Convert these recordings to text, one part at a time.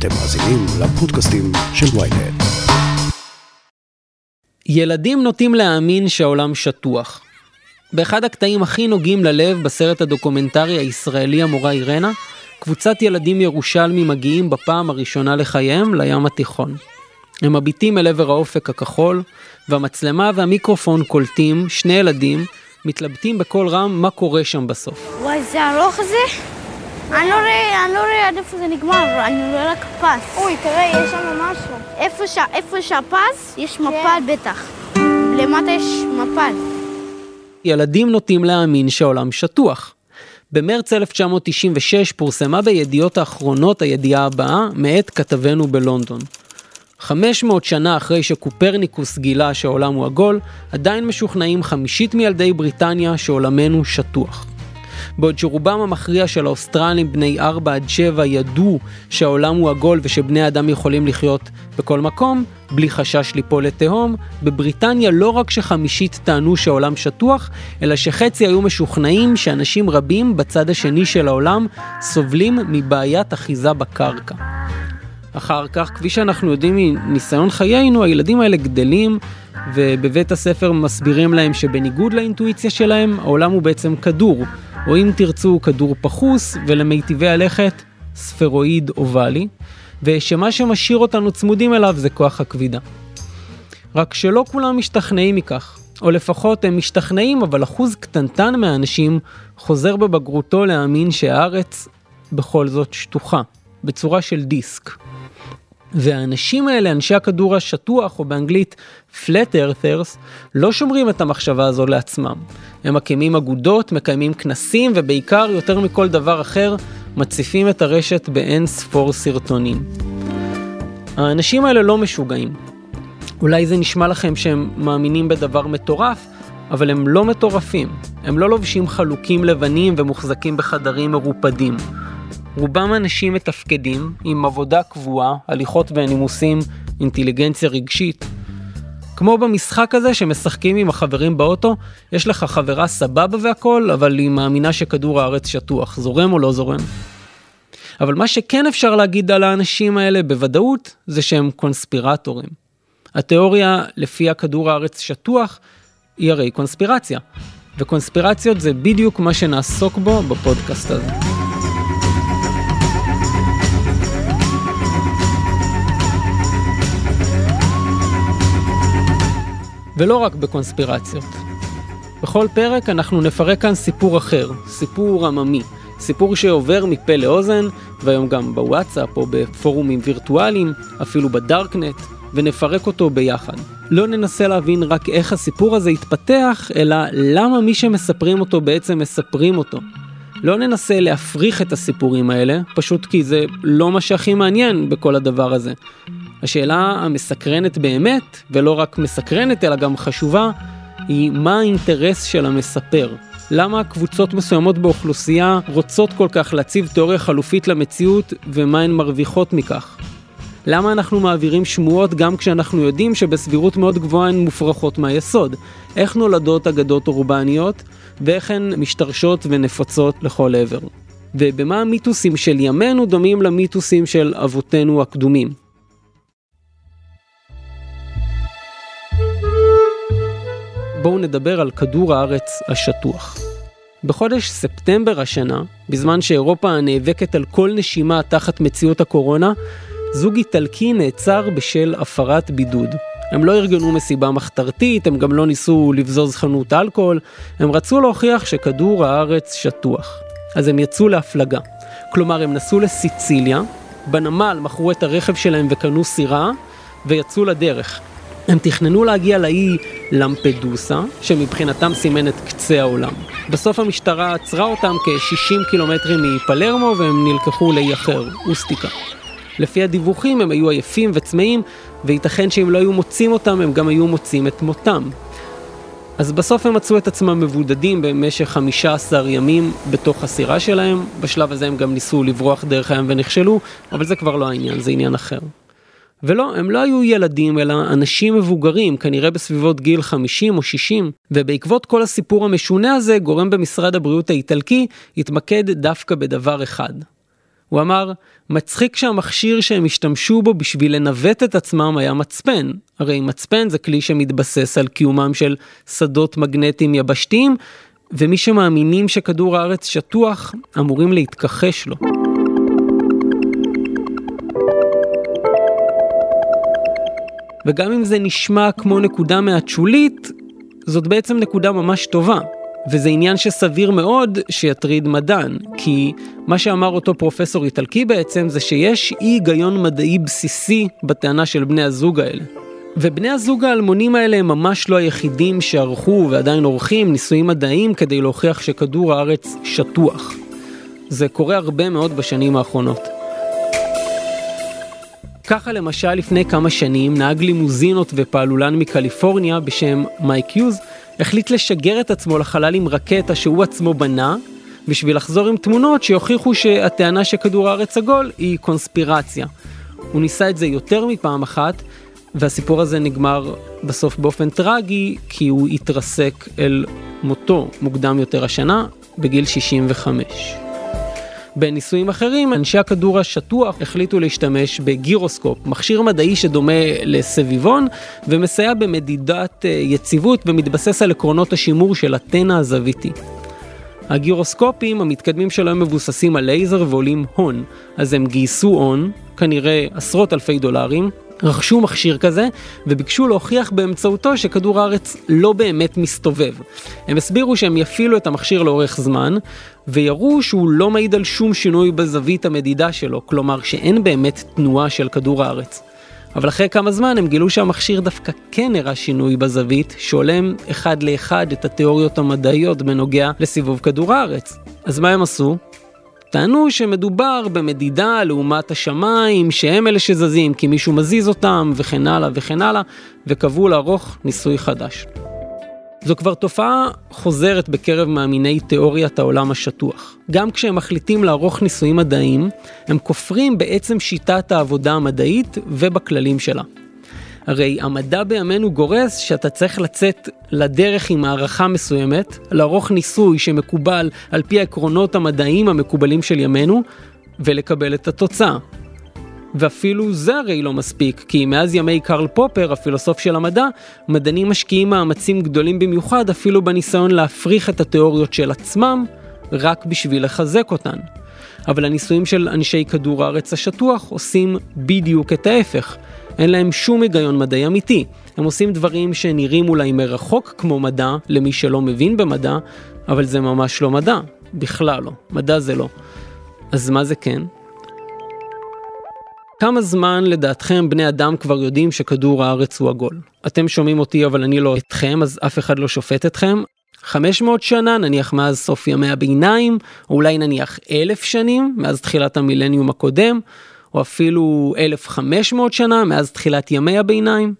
אתם מאזינים לפודקאסטים של וויינט. ילדים נוטים להאמין שהעולם שטוח. באחד הקטעים הכי נוגעים ללב בסרט הדוקומנטרי הישראלי המורה אירנה, קבוצת ילדים ירושלמים מגיעים בפעם הראשונה לחייהם לים התיכון. הם מביטים אל עבר האופק הכחול, והמצלמה והמיקרופון קולטים שני ילדים, מתלבטים בכל רם מה קורה שם בסוף. וואי, זה הלוך הזה? אני לא רואה עד איפה זה נגמר, אני רואה רק פס. אוי, תראה, יש שם משהו. איפה שהפס, יש מפל בטח. למטה יש מפל. ילדים נוטים להאמין שהעולם שטוח. במרץ 1996 פורסמה בידיעות האחרונות הידיעה הבאה מאת כתבנו בלונדון. 500 שנה אחרי שקופרניקוס גילה שהעולם הוא עגול, עדיין משוכנעים חמישית מילדי בריטניה שעולמנו שטוח. בעוד שרובם המכריע של האוסטרלים בני 4 עד 7 ידעו שהעולם הוא עגול ושבני האדם יכולים לחיות בכל מקום, בלי חשש ליפול לתהום, בבריטניה לא רק שחמישית טענו שהעולם שטוח, אלא שחצי היו משוכנעים שאנשים רבים בצד השני של העולם סובלים מבעיית אחיזה בקרקע. אחר כך, כפי שאנחנו יודעים מניסיון חיינו, הילדים האלה גדלים ובבית הספר מסבירים להם שבניגוד לאינטואיציה שלהם, העולם הוא בעצם כדור, או אם תרצו כדור פחוס ולמיטיבי הלכת ספרואיד אובלי, ושמה שמשאיר אותנו צמודים אליו זה כוח הכבידה. רק שלא כולם משתכנעים מכך, או לפחות הם משתכנעים, אבל אחוז קטנטן מהאנשים חוזר בבגרותו להאמין שהארץ בכל זאת שטוחה, בצורה של דיסק. והאנשים האלה, אנשי הכדור השטוח, או באנגלית flat earthers, לא שומרים את המחשבה הזו לעצמם. הם מקימים אגודות, מקיימים כנסים, ובעיקר, יותר מכל דבר אחר, מציפים את הרשת באין ספור סרטונים. האנשים האלה לא משוגעים. אולי זה נשמע לכם שהם מאמינים בדבר מטורף, אבל הם לא מטורפים. הם לא לובשים חלוקים לבנים ומוחזקים בחדרים מרופדים. רובם אנשים מתפקדים, עם עבודה קבועה, הליכות ונימוסים, אינטליגנציה רגשית. כמו במשחק הזה שמשחקים עם החברים באוטו, יש לך חברה סבבה והכל, אבל היא מאמינה שכדור הארץ שטוח, זורם או לא זורם. אבל מה שכן אפשר להגיד על האנשים האלה בוודאות, זה שהם קונספירטורים. התיאוריה לפי הכדור הארץ שטוח היא הרי קונספירציה, וקונספירציות זה בדיוק מה שנעסוק בו בפודקאסט הזה. ולא רק בקונספירציות. בכל פרק אנחנו נפרק כאן סיפור אחר, סיפור עממי, סיפור שעובר מפה לאוזן, והיום גם בוואטסאפ או בפורומים וירטואליים, אפילו בדארקנט, ונפרק אותו ביחד. לא ננסה להבין רק איך הסיפור הזה יתפתח, אלא למה מי שמספרים אותו בעצם מספרים אותו. לא ננסה להפריך את הסיפורים האלה, פשוט כי זה לא מה שהכי מעניין בכל הדבר הזה. השאלה המסקרנת באמת, ולא רק מסקרנת אלא גם חשובה, היא מה האינטרס של המספר. למה קבוצות מסוימות באוכלוסייה רוצות כל כך להציב תיאוריה חלופית למציאות, ומה הן מרוויחות מכך? למה אנחנו מעבירים שמועות גם כשאנחנו יודעים שבסבירות מאוד גבוהה הן מופרכות מהיסוד? איך נולדות אגדות אורבניות, ואיך הן משתרשות ונפוצות לכל עבר? ובמה המיתוסים של ימינו דומים למיתוסים של אבותינו הקדומים? בואו נדבר על כדור הארץ השטוח. בחודש ספטמבר השנה, בזמן שאירופה נאבקת על כל נשימה תחת מציאות הקורונה, זוג איטלקי נעצר בשל הפרת בידוד. הם לא ארגנו מסיבה מחתרתית, הם גם לא ניסו לבזוז חנות אלכוהול, הם רצו להוכיח שכדור הארץ שטוח. אז הם יצאו להפלגה. כלומר, הם נסעו לסיציליה, בנמל מכרו את הרכב שלהם וקנו סירה, ויצאו לדרך. הם תכננו להגיע לאי למפדוסה, שמבחינתם סימנת קצה העולם. בסוף המשטרה עצרה אותם כ-60 קילומטרים מפלרמו, והם נלקחו לאי אחר, אוסטיקה. לפי הדיווחים הם היו עייפים וצמאים, וייתכן שאם לא היו מוצאים אותם, הם גם היו מוצאים את מותם. אז בסוף הם מצאו את עצמם מבודדים במשך 15 ימים בתוך הסירה שלהם. בשלב הזה הם גם ניסו לברוח דרך הים ונכשלו, אבל זה כבר לא העניין, זה עניין אחר. ולא, הם לא היו ילדים, אלא אנשים מבוגרים, כנראה בסביבות גיל 50 או 60, ובעקבות כל הסיפור המשונה הזה, גורם במשרד הבריאות האיטלקי התמקד דווקא בדבר אחד. הוא אמר, מצחיק שהמכשיר שהם השתמשו בו בשביל לנווט את עצמם היה מצפן. הרי מצפן זה כלי שמתבסס על קיומם של שדות מגנטיים יבשתיים, ומי שמאמינים שכדור הארץ שטוח אמורים להתכחש לו. וגם אם זה נשמע כמו נקודה מהתשולית, זאת בעצם נקודה ממש טובה. וזה עניין שסביר מאוד שיטריד מדען, כי מה שאמר אותו פרופסור איטלקי בעצם זה שיש אי היגיון מדעי בסיסי בטענה של בני הזוג האלה. ובני הזוג האלמונים האלה הם ממש לא היחידים שערכו ועדיין עורכים ניסויים מדעיים כדי להוכיח שכדור הארץ שטוח. זה קורה הרבה מאוד בשנים האחרונות. ככה למשל לפני כמה שנים נהג לימוזינות ופעלולן מקליפורניה בשם מייק יוז החליט לשגר את עצמו לחלל עם רקטה שהוא עצמו בנה, בשביל לחזור עם תמונות שיוכיחו שהטענה שכדור הארץ עגול היא קונספירציה. הוא ניסה את זה יותר מפעם אחת, והסיפור הזה נגמר בסוף באופן טרגי, כי הוא התרסק אל מותו מוקדם יותר השנה, בגיל 65. בניסויים אחרים, אנשי הכדור השטוח החליטו להשתמש בגירוסקופ, מכשיר מדעי שדומה לסביבון, ומסייע במדידת יציבות ומתבסס על עקרונות השימור של הטנה הזוויתי. הגירוסקופים המתקדמים שלהם מבוססים על לייזר ועולים הון, אז הם גייסו הון, כנראה עשרות אלפי דולרים, רכשו מכשיר כזה, וביקשו להוכיח באמצעותו שכדור הארץ לא באמת מסתובב. הם הסבירו שהם יפעילו את המכשיר לאורך זמן, ויראו שהוא לא מעיד על שום שינוי בזווית המדידה שלו, כלומר שאין באמת תנועה של כדור הארץ. אבל אחרי כמה זמן הם גילו שהמכשיר דווקא כן הראה שינוי בזווית, שעולם אחד לאחד את התיאוריות המדעיות בנוגע לסיבוב כדור הארץ. אז מה הם עשו? טענו שמדובר במדידה לעומת השמיים, שהם אלה שזזים כי מישהו מזיז אותם וכן הלאה וכן הלאה, וקבעו לערוך ניסוי חדש. זו כבר תופעה חוזרת בקרב מאמיני תיאוריית העולם השטוח. גם כשהם מחליטים לערוך ניסויים מדעיים, הם כופרים בעצם שיטת העבודה המדעית ובכללים שלה. הרי המדע בימינו גורס שאתה צריך לצאת לדרך עם הערכה מסוימת, לערוך ניסוי שמקובל על פי העקרונות המדעיים המקובלים של ימינו, ולקבל את התוצאה. ואפילו זה הרי לא מספיק, כי מאז ימי קרל פופר, הפילוסוף של המדע, מדענים משקיעים מאמצים גדולים במיוחד, אפילו בניסיון להפריך את התיאוריות של עצמם, רק בשביל לחזק אותן. אבל הניסויים של אנשי כדור הארץ השטוח עושים בדיוק את ההפך. אין להם שום היגיון מדעי אמיתי. הם עושים דברים שנראים אולי מרחוק כמו מדע, למי שלא מבין במדע, אבל זה ממש לא מדע. בכלל לא. מדע זה לא. אז מה זה כן? כמה זמן לדעתכם בני אדם כבר יודעים שכדור הארץ הוא עגול? אתם שומעים אותי אבל אני לא אתכם, אז אף אחד לא שופט אתכם. 500 שנה, נניח מאז סוף ימי הביניים, או אולי נניח 1,000 שנים, מאז תחילת המילניום הקודם, או אפילו 1,500 שנה, מאז תחילת ימי הביניים.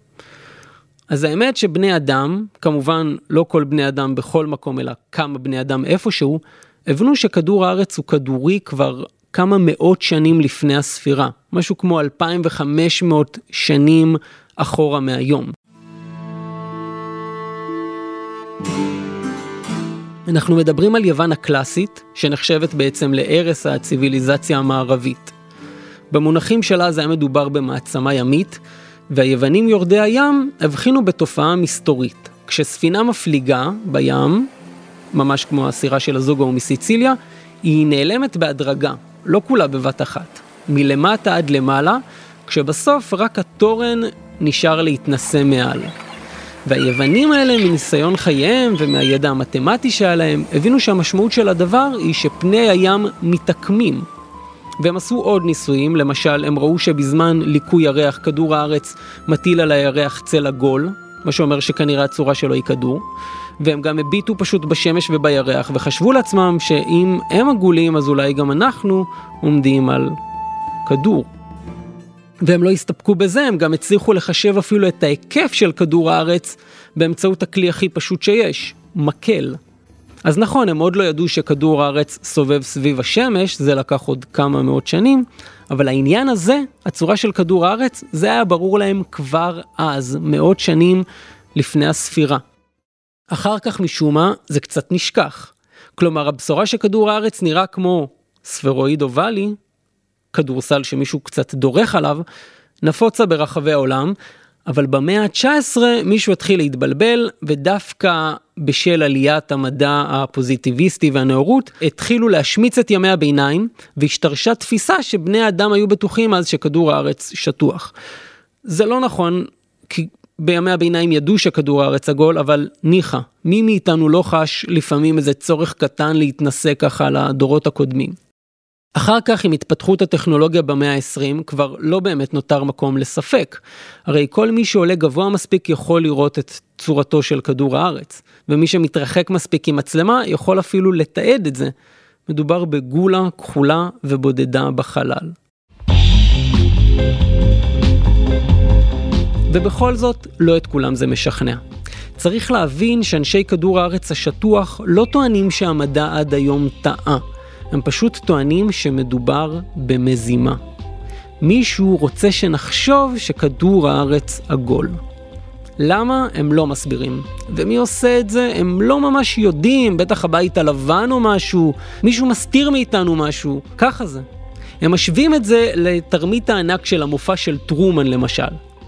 אז האמת שבני אדם, כמובן לא כל בני אדם בכל מקום, אלא כמה בני אדם איפשהו, הבנו שכדור הארץ הוא כדורי כבר כמה מאות שנים לפני הספירה, משהו כמו 2,500 שנים אחורה מהיום. אנחנו מדברים על יוון הקלאסית, שנחשבת בעצם לערש הציביליזציה המערבית. במונחים שלה זה היה מדובר במעצמה ימית, והיוונים יורדי הים הבחינו בתופעה מסתורית. כשספינה מפליגה בים, ממש כמו הסירה של הזוגו ומסיציליה, היא נעלמת בהדרגה, לא כולה בבת אחת, מלמטה עד למעלה, כשבסוף רק התורן נשאר להתנסה מעל. והיוונים האלה מניסיון חייהם ומהידע המתמטי שלהם הבינו שהמשמעות של הדבר היא שפני הים מתעקמים. והם עשו עוד ניסויים, למשל הם ראו שבזמן ליקוי ירח כדור הארץ מטיל על הירח צל עגול, מה שאומר שכנראה הצורה שלו היא כדור, והם גם הביטו פשוט בשמש ובירח וחשבו לעצמם שאם הם עגולים אז אולי גם אנחנו עומדים על כדור. והם לא הסתפקו בזה, הם גם הצליחו לחשב אפילו את ההיקף של כדור הארץ באמצעות הכלי הכי פשוט שיש, מקל. אז נכון, הם עוד לא ידעו שכדור הארץ סובב סביב השמש, זה לקח עוד כמה מאות שנים, אבל העניין הזה, הצורה של כדור הארץ, זה היה ברור להם כבר אז, מאות שנים לפני הספירה. אחר כך משום מה, זה קצת נשכח. כלומר, הבשורה שכדור הארץ נראה כמו ספרואיד אובלי, כדורסל שמישהו קצת דורך עליו, נפוצה ברחבי העולם, אבל במאה ה-19 מישהו התחיל להתבלבל, ודווקא בשל עליית המדע הפוזיטיביסטי והנאורות, התחילו להשמיץ את ימי הביניים, והשתרשה תפיסה שבני האדם היו בטוחים אז שכדור הארץ שטוח. זה לא נכון, כי בימי הביניים ידעו שכדור הארץ עגול, אבל ניחה, מי מאיתנו לא חש לפעמים איזה צורך קטן להתנסה ככה לדורות הקודמים. אחר כך עם התפתחות הטכנולוגיה במאה ה-20 כבר לא באמת נותר מקום לספק. הרי כל מי שעולה גבוה מספיק יכול לראות את צורתו של כדור הארץ, ומי שמתרחק מספיק עם מצלמה יכול אפילו לתעד את זה. מדובר בגולה, כחולה ובודדה בחלל. ובכל זאת, לא את כולם זה משכנע. צריך להבין שאנשי כדור הארץ השטוח לא טוענים שהמדע עד היום טעה. הם פשוט טוענים שמדובר במזימה. מישהו רוצה שנחשוב שכדור הארץ עגול. למה? הם לא מסבירים. ומי עושה את זה? הם לא ממש יודעים, בטח הבית הלבן או משהו, מישהו מסתיר מאיתנו משהו, ככה זה. הם משווים את זה לתרמית הענק של המופע של טרומן למשל.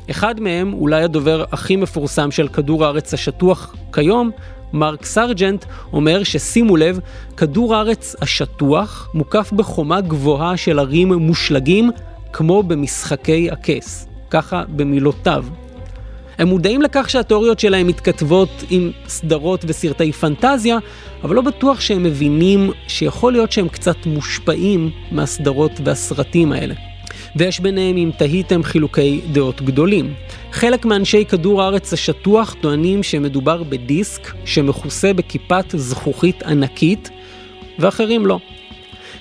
אחד מהם, אולי הדובר הכי מפורסם של כדור הארץ השטוח כיום, מארק סרג'נט, אומר ששימו לב, כדור הארץ השטוח מוקף בחומה גבוהה של הרים מושלגים, כמו במשחקי הכס. ככה במילותיו. הם מודעים לכך שהתיאוריות שלהם מתכתבות עם סדרות וסרטי פנטזיה, אבל לא בטוח שהם מבינים שיכול להיות שהם קצת מושפעים מהסדרות והסרטים האלה. ויש ביניהם אם תהיתם חילוקי דעות גדולים. חלק מאנשי כדור הארץ השטוח טוענים שמדובר בדיסק שמכוסה בכיפת זכוכית ענקית, ואחרים לא.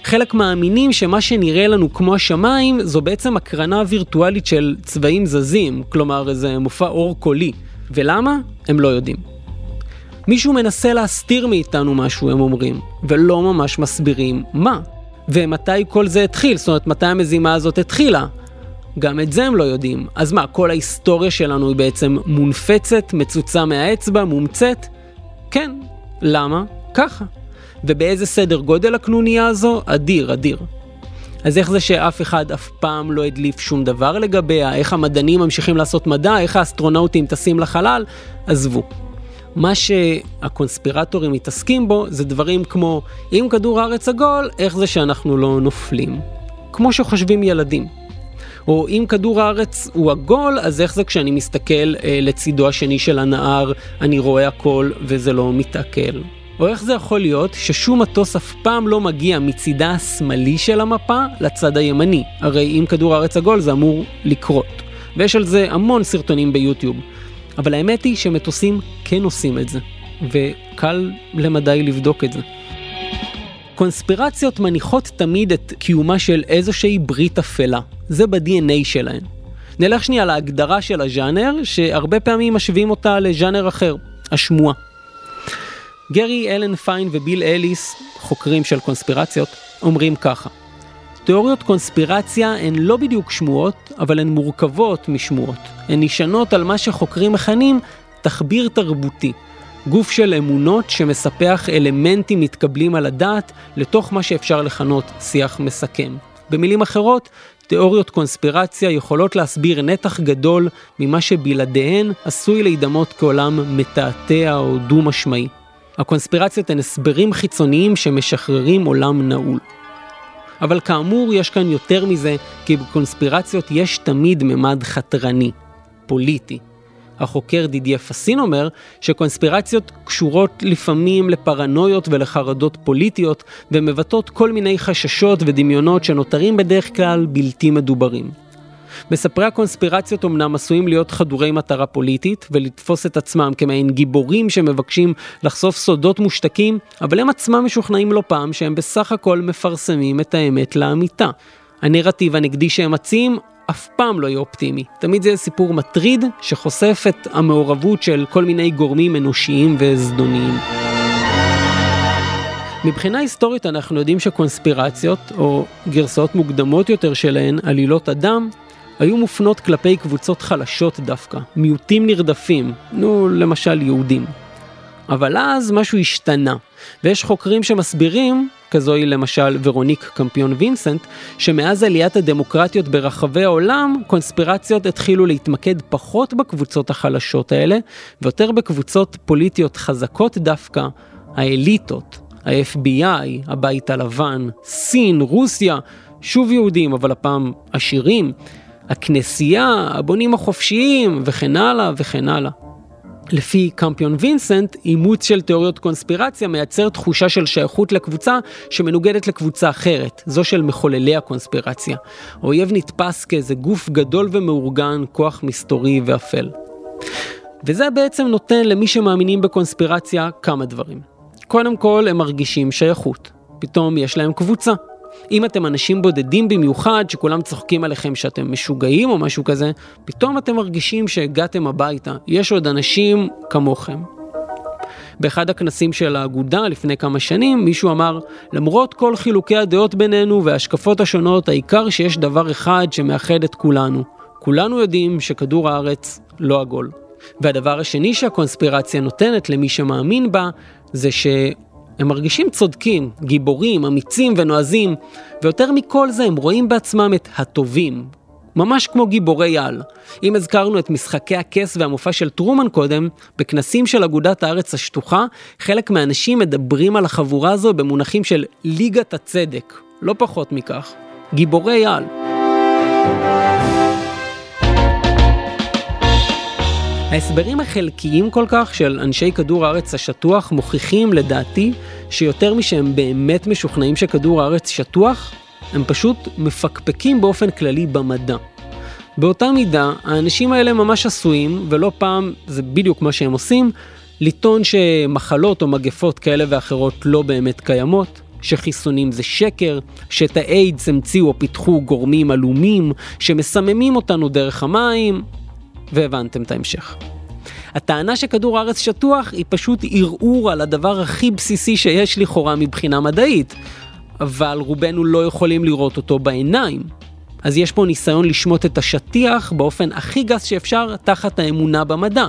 חלק מאמינים שמה שנראה לנו כמו השמיים זו בעצם הקרנה וירטואלית של צבעים זזים, כלומר איזה מופע אור קולי. ולמה? הם לא יודעים. מישהו מנסה להסתיר מאיתנו משהו, הם אומרים, ולא ממש מסבירים מה. ומתי כל זה התחיל? זאת אומרת, מתי המזימה הזאת התחילה? גם את זה הם לא יודעים. אז מה, כל ההיסטוריה שלנו היא בעצם מונפצת, מצוצה מהאצבע, מומצאת? כן. למה? ככה. ובאיזה סדר גודל הקנוניה הזו? אדיר, אדיר. אז איך זה שאף אחד אף פעם לא הדליף שום דבר לגביה? איך המדענים ממשיכים לעשות מדע? איך האסטרונאוטים טסים לחלל? עזבו. מה שהקונספירטורים מתעסקים בו זה דברים כמו, אם כדור הארץ עגול, איך זה שאנחנו לא נופלים? כמו שחושבים ילדים. או אם כדור הארץ הוא עגול, אז איך זה כשאני מסתכל לצידו השני של הנהר, אני רואה הכל וזה לא מתעכל? או איך זה יכול להיות ששום מטוס אף פעם לא מגיע מצידה השמאלי של המפה לצד הימני? הרי אם כדור הארץ עגול זה אמור לקרות. ויש על זה המון סרטונים ביוטיוב. אבל האמת היא שמטוסים כן עושים את זה, וקל למדי לבדוק את זה. קונספירציות מניחות תמיד את קיומה של איזושהי ברית אפלה. זה ב-DNA שלהן. נלך שנייה להגדרה של הז'אנר, שהרבה פעמים משווים אותה לז'אנר אחר, השמועה. גרי אלן פיין וביל אליס, חוקרים של קונספירציות, אומרים ככה: תיאוריות קונספירציה הן לא בדיוק שמועות, אבל הן מורכבות משמועות. הן נשענות על מה שחוקרים מכנים תחביר תרבותי. גוף של אמונות שמספח אלמנטים מתקבלים על הדעת לתוך מה שאפשר לכנות שיח מסכם. במילים אחרות, תיאוריות קונספירציה יכולות להסביר נתח גדול ממה שבלעדיהן עשוי להידמות כעולם מתעתע או דו-משמעי. הקונספירציות הן הסברים חיצוניים שמשחררים עולם נעול. אבל כאמור יש כאן יותר מזה, כי בקונספירציות יש תמיד ממד חתרני, פוליטי. החוקר דידיה פסין אומר שקונספירציות קשורות לפעמים לפרנויות ולחרדות פוליטיות, ומבטאות כל מיני חששות ודמיונות שנותרים בדרך כלל בלתי מדוברים. מספרי הקונספירציות אמנם עשויים להיות חדורי מטרה פוליטית ולתפוס את עצמם כמעין גיבורים שמבקשים לחשוף סודות מושתקים, אבל הם עצמם משוכנעים לא פעם שהם בסך הכל מפרסמים את האמת לאמיתה. הנרטיב הנגדי שהם מציעים אף פעם לא יהיה אופטימי. תמיד זה סיפור מטריד שחושף את המעורבות של כל מיני גורמים אנושיים וזדוניים. מבחינה היסטורית אנחנו יודעים שקונספירציות, או גרסאות מוקדמות יותר שלהן, עלילות אדם, היו מופנות כלפי קבוצות חלשות דווקא, מיעוטים נרדפים, למשל יהודים. אבל אז משהו השתנה, ויש חוקרים שמסבירים, כזוהי למשל ורוניק קמפיון וינסנט, שמאז עליית הדמוקרטיות ברחבי העולם, קונספירציות התחילו להתמקד פחות בקבוצות החלשות האלה, ויותר בקבוצות פוליטיות חזקות דווקא, האליטות, ה-FBI, הבית הלבן, סין, רוסיה, שוב יהודים, אבל הפעם עשירים, הכנסייה, הבונים החופשיים, וכן הלאה וכן הלאה. לפי קמפיון וינסנט, אימוץ של תיאוריות קונספירציה מייצר תחושה של שייכות לקבוצה שמנוגדת לקבוצה אחרת, זו של מחוללי הקונספירציה. האויב נתפס כאיזה גוף גדול ומאורגן, כוח מסתורי ואפל. וזה בעצם נותן למי שמאמינים בקונספירציה כמה דברים. קודם כל, הם מרגישים שייכות. פתאום יש להם קבוצה. אם אתם אנשים בודדים במיוחד, שכולם צוחקים עליכם שאתם משוגעים או משהו כזה, פתאום אתם מרגישים שהגעתם הביתה. יש עוד אנשים כמוכם. באחד הכנסים של האגודה לפני כמה שנים, מישהו אמר, למרות כל חילוקי הדעות בינינו וההשקפות השונות, העיקר שיש דבר אחד שמאחד את כולנו. כולנו יודעים שכדור הארץ לא עגול. והדבר השני שהקונספירציה נותנת למי שמאמין בה, זה ש... הם מרגישים צודקים, גיבורים, אמיצים ונועזים, ויותר מכל זה הם רואים בעצמם את הטובים, ממש כמו גיבורי על. אם הזכרנו את משחקי הכס והמופע של טרומן קודם, בכנסים של אגודת הארץ השטוחה, חלק מהאנשים מדברים על החבורה הזו במונחים של ליגת הצדק, לא פחות מכך, גיבורי על. ההסברים החלקיים כל כך של אנשי כדור הארץ השטוח מוכיחים לדעתי שיותר משהם באמת משוכנעים שכדור הארץ שטוח, הם פשוט מפקפקים באופן כללי במדע. באותה מידה, האנשים האלה ממש עשויים, ולא פעם זה בדיוק מה שהם עושים, לטעון שמחלות או מגפות כאלה ואחרות לא באמת קיימות, שחיסונים זה שקר, שאת האיידס המציאו או פיתחו גורמים עלומים, שמסממים אותנו דרך המים... והבנתם את ההמשך. הטענה שכדור הארץ שטוח היא פשוט ערעור על הדבר הכי בסיסי שיש לכאורה מבחינה מדעית, אבל רובנו לא יכולים לראות אותו בעיניים. אז יש פה ניסיון לשמוט את השטיח באופן הכי גס שאפשר תחת האמונה במדע.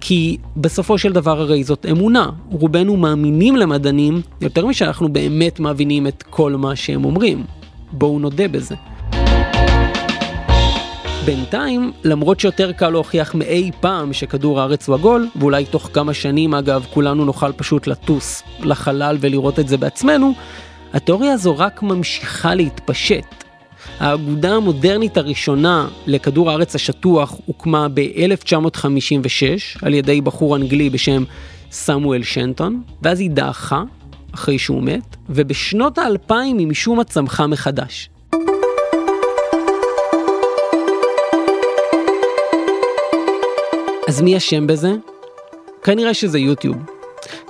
כי בסופו של דבר הרי זאת אמונה. רובנו מאמינים למדענים יותר משאנחנו באמת מאמינים את כל מה שהם אומרים. בואו נודה בזה. בינתיים, למרות שיותר קל להוכיח מאי פעם שכדור הארץ הוא עגול, ואולי תוך כמה שנים אגב כולנו נוכל פשוט לטוס לחלל ולראות את זה בעצמנו, התיאוריה הזו רק ממשיכה להתפשט. האגודה המודרנית הראשונה לכדור הארץ השטוח הוקמה ב-1956 על ידי בחור אנגלי בשם סמואל שנטון, ואז היא דעכה אחרי שהוא מת, ובשנות ה-2000 היא משום מה צמחה מחדש. אז מי אשם בזה? כנראה שזה יוטיוב.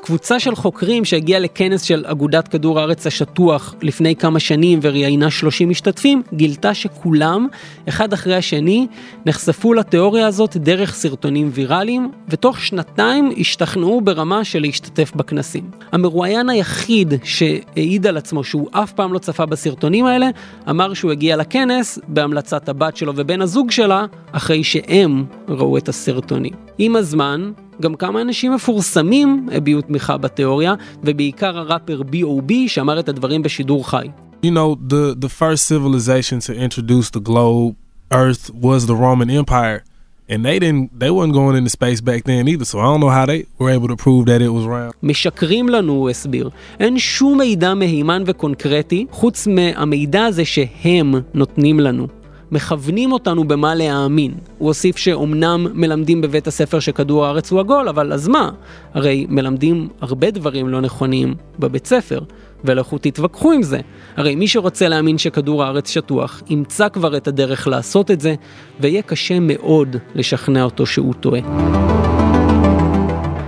קבוצה של חוקרים שהגיעה לכנס של אגודת כדור הארץ השטוח לפני כמה שנים וראיינה 30 משתתפים, גילתה שכולם, אחד אחרי השני, נחשפו לתיאוריה הזאת דרך סרטונים ויראליים, ותוך שנתיים השתכנעו ברמה של להשתתף בכנסים. המרואיין היחיד שהעיד על עצמו שהוא אף פעם לא צפה בסרטונים האלה, אמר שהוא הגיע לכנס בהמלצת הבת שלו ובן הזוג שלה, אחרי שהם ראו את הסרטונים. עם הזמן... גם כמה אנשים מפורסמים הביעו תמיכה בתיאוריה, ובעיקר הראפר B.O.B שאמר את הדברים בשידור חי. You know, the first civilization to introduce the globe Earth was the Roman Empire, and they weren't going into space back then either, so I don't know how they were able to prove that it was round. משקרים לנו, הוא הסביר. אין שום מידע מהימן וקונקרטי, חוץ מהמידע הזה שהם נותנים לנו. מכוונים אותנו במה להאמין. הוא הוסיף שאומנם מלמדים בבית הספר שכדור הארץ הוא עגול, אבל אז מה? הרי מלמדים הרבה דברים לא נכונים בבית ספר, ולכו תתווכחו עם זה. הרי מי שרוצה להאמין שכדור הארץ שטוח, ימצא כבר את הדרך לעשות את זה, ויהיה קשה מאוד לשכנע אותו שהוא טועה.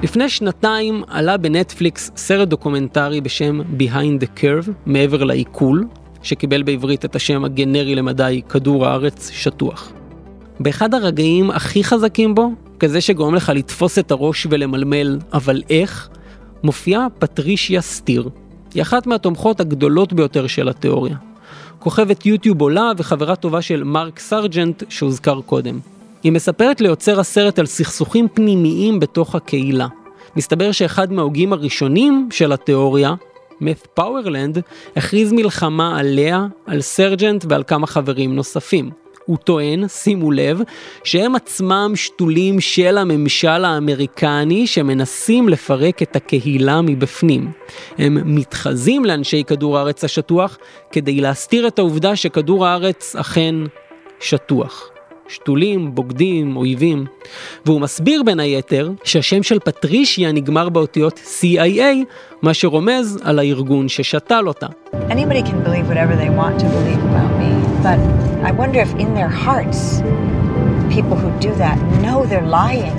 לפני שנתיים עלה בנטפליקס סרט דוקומנטרי בשם Behind the Curve, מעבר לעיכול, שקיבל בעברית את השם הגנרי למדי כדור הארץ שטוח. באחד הרגעים הכי חזקים בו, כזה שגורם לך לתפוס את הראש ולמלמל, אבל איך, מופיעה פטרישיה סטיר. היא אחת מהתומכות הגדולות ביותר של התיאוריה. כוכבת יוטיוב עולה וחברה טובה של מארק סרג'נט שהוזכר קודם. היא מספרת ליוצר הסרט על סכסוכים פנימיים בתוך הקהילה. מסתבר שאחד מההוגים הראשונים של התיאוריה, פאוורלנד, הכריז מלחמה עליה, על סרג'נט ועל כמה חברים נוספים. הוא טוען, שימו לב, שהם עצמם שתולים של הממשל האמריקני שמנסים לפרק את הקהילה מבפנים. הם מתחזים לאנשי כדור הארץ השטוח כדי להסתיר את העובדה שכדור הארץ אכן שטוח. שתולים, בוגדים, אויבים. והוא מסביר בין היתר שהשם של פטרישיה נגמר באותיות CIA, מה שרומז על הארגון ששתל אותה. Anybody can believe whatever they want to believe about me, but I wonder if in their hearts people who do that know they're lying,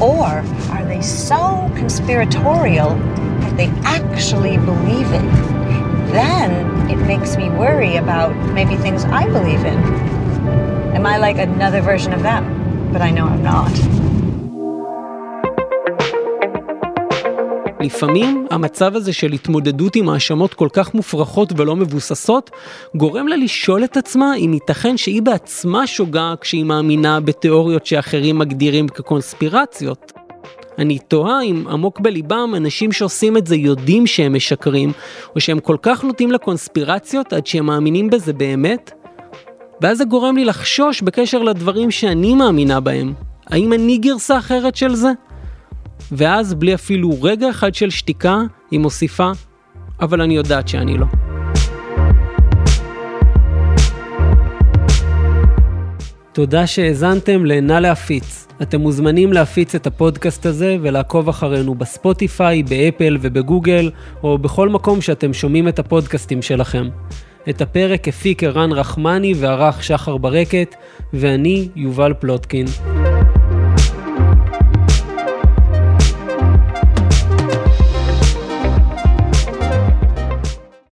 or are they so conspiratorial that they actually believe it? Then it makes me worry about maybe things I believe in. Am I like another version of them? But I know I'm not. לפעמים המצב הזה של התמודדות עם האשמות כל כך מופרכות ולא מבוססות, גורם לה לשאול את עצמה אם ייתכן שהיא בעצמה שוגה כשהיא מאמינה בתיאוריות שאחרים מגדירים כקונספירציות. אני תוהה אם עמוק בליבם אנשים שעושים את זה יודעים שהם משקרים, או שהם כל כך נוטים לקונספירציות עד שהם מאמינים בזה באמת, ואז זה גורם לי לחשוש בקשר לדברים שאני מאמינה בהם. האם אני גרסה אחרת של זה? ואז בלי אפילו רגע אחד של שתיקה, היא מוסיפה, אבל אני יודעת שאני לא. תודה שהזנתם לענה להפיץ. אתם מוזמנים להפיץ את הפודקאסט הזה ולעקוב אחרינו בספוטיפיי, באפל ובגוגל, או בכל מקום שאתם שומעים את הפודקאסטים שלכם. את הפרק הפיק רן רחמני וערך שחר ברקט, ואני יובל פלוטקין.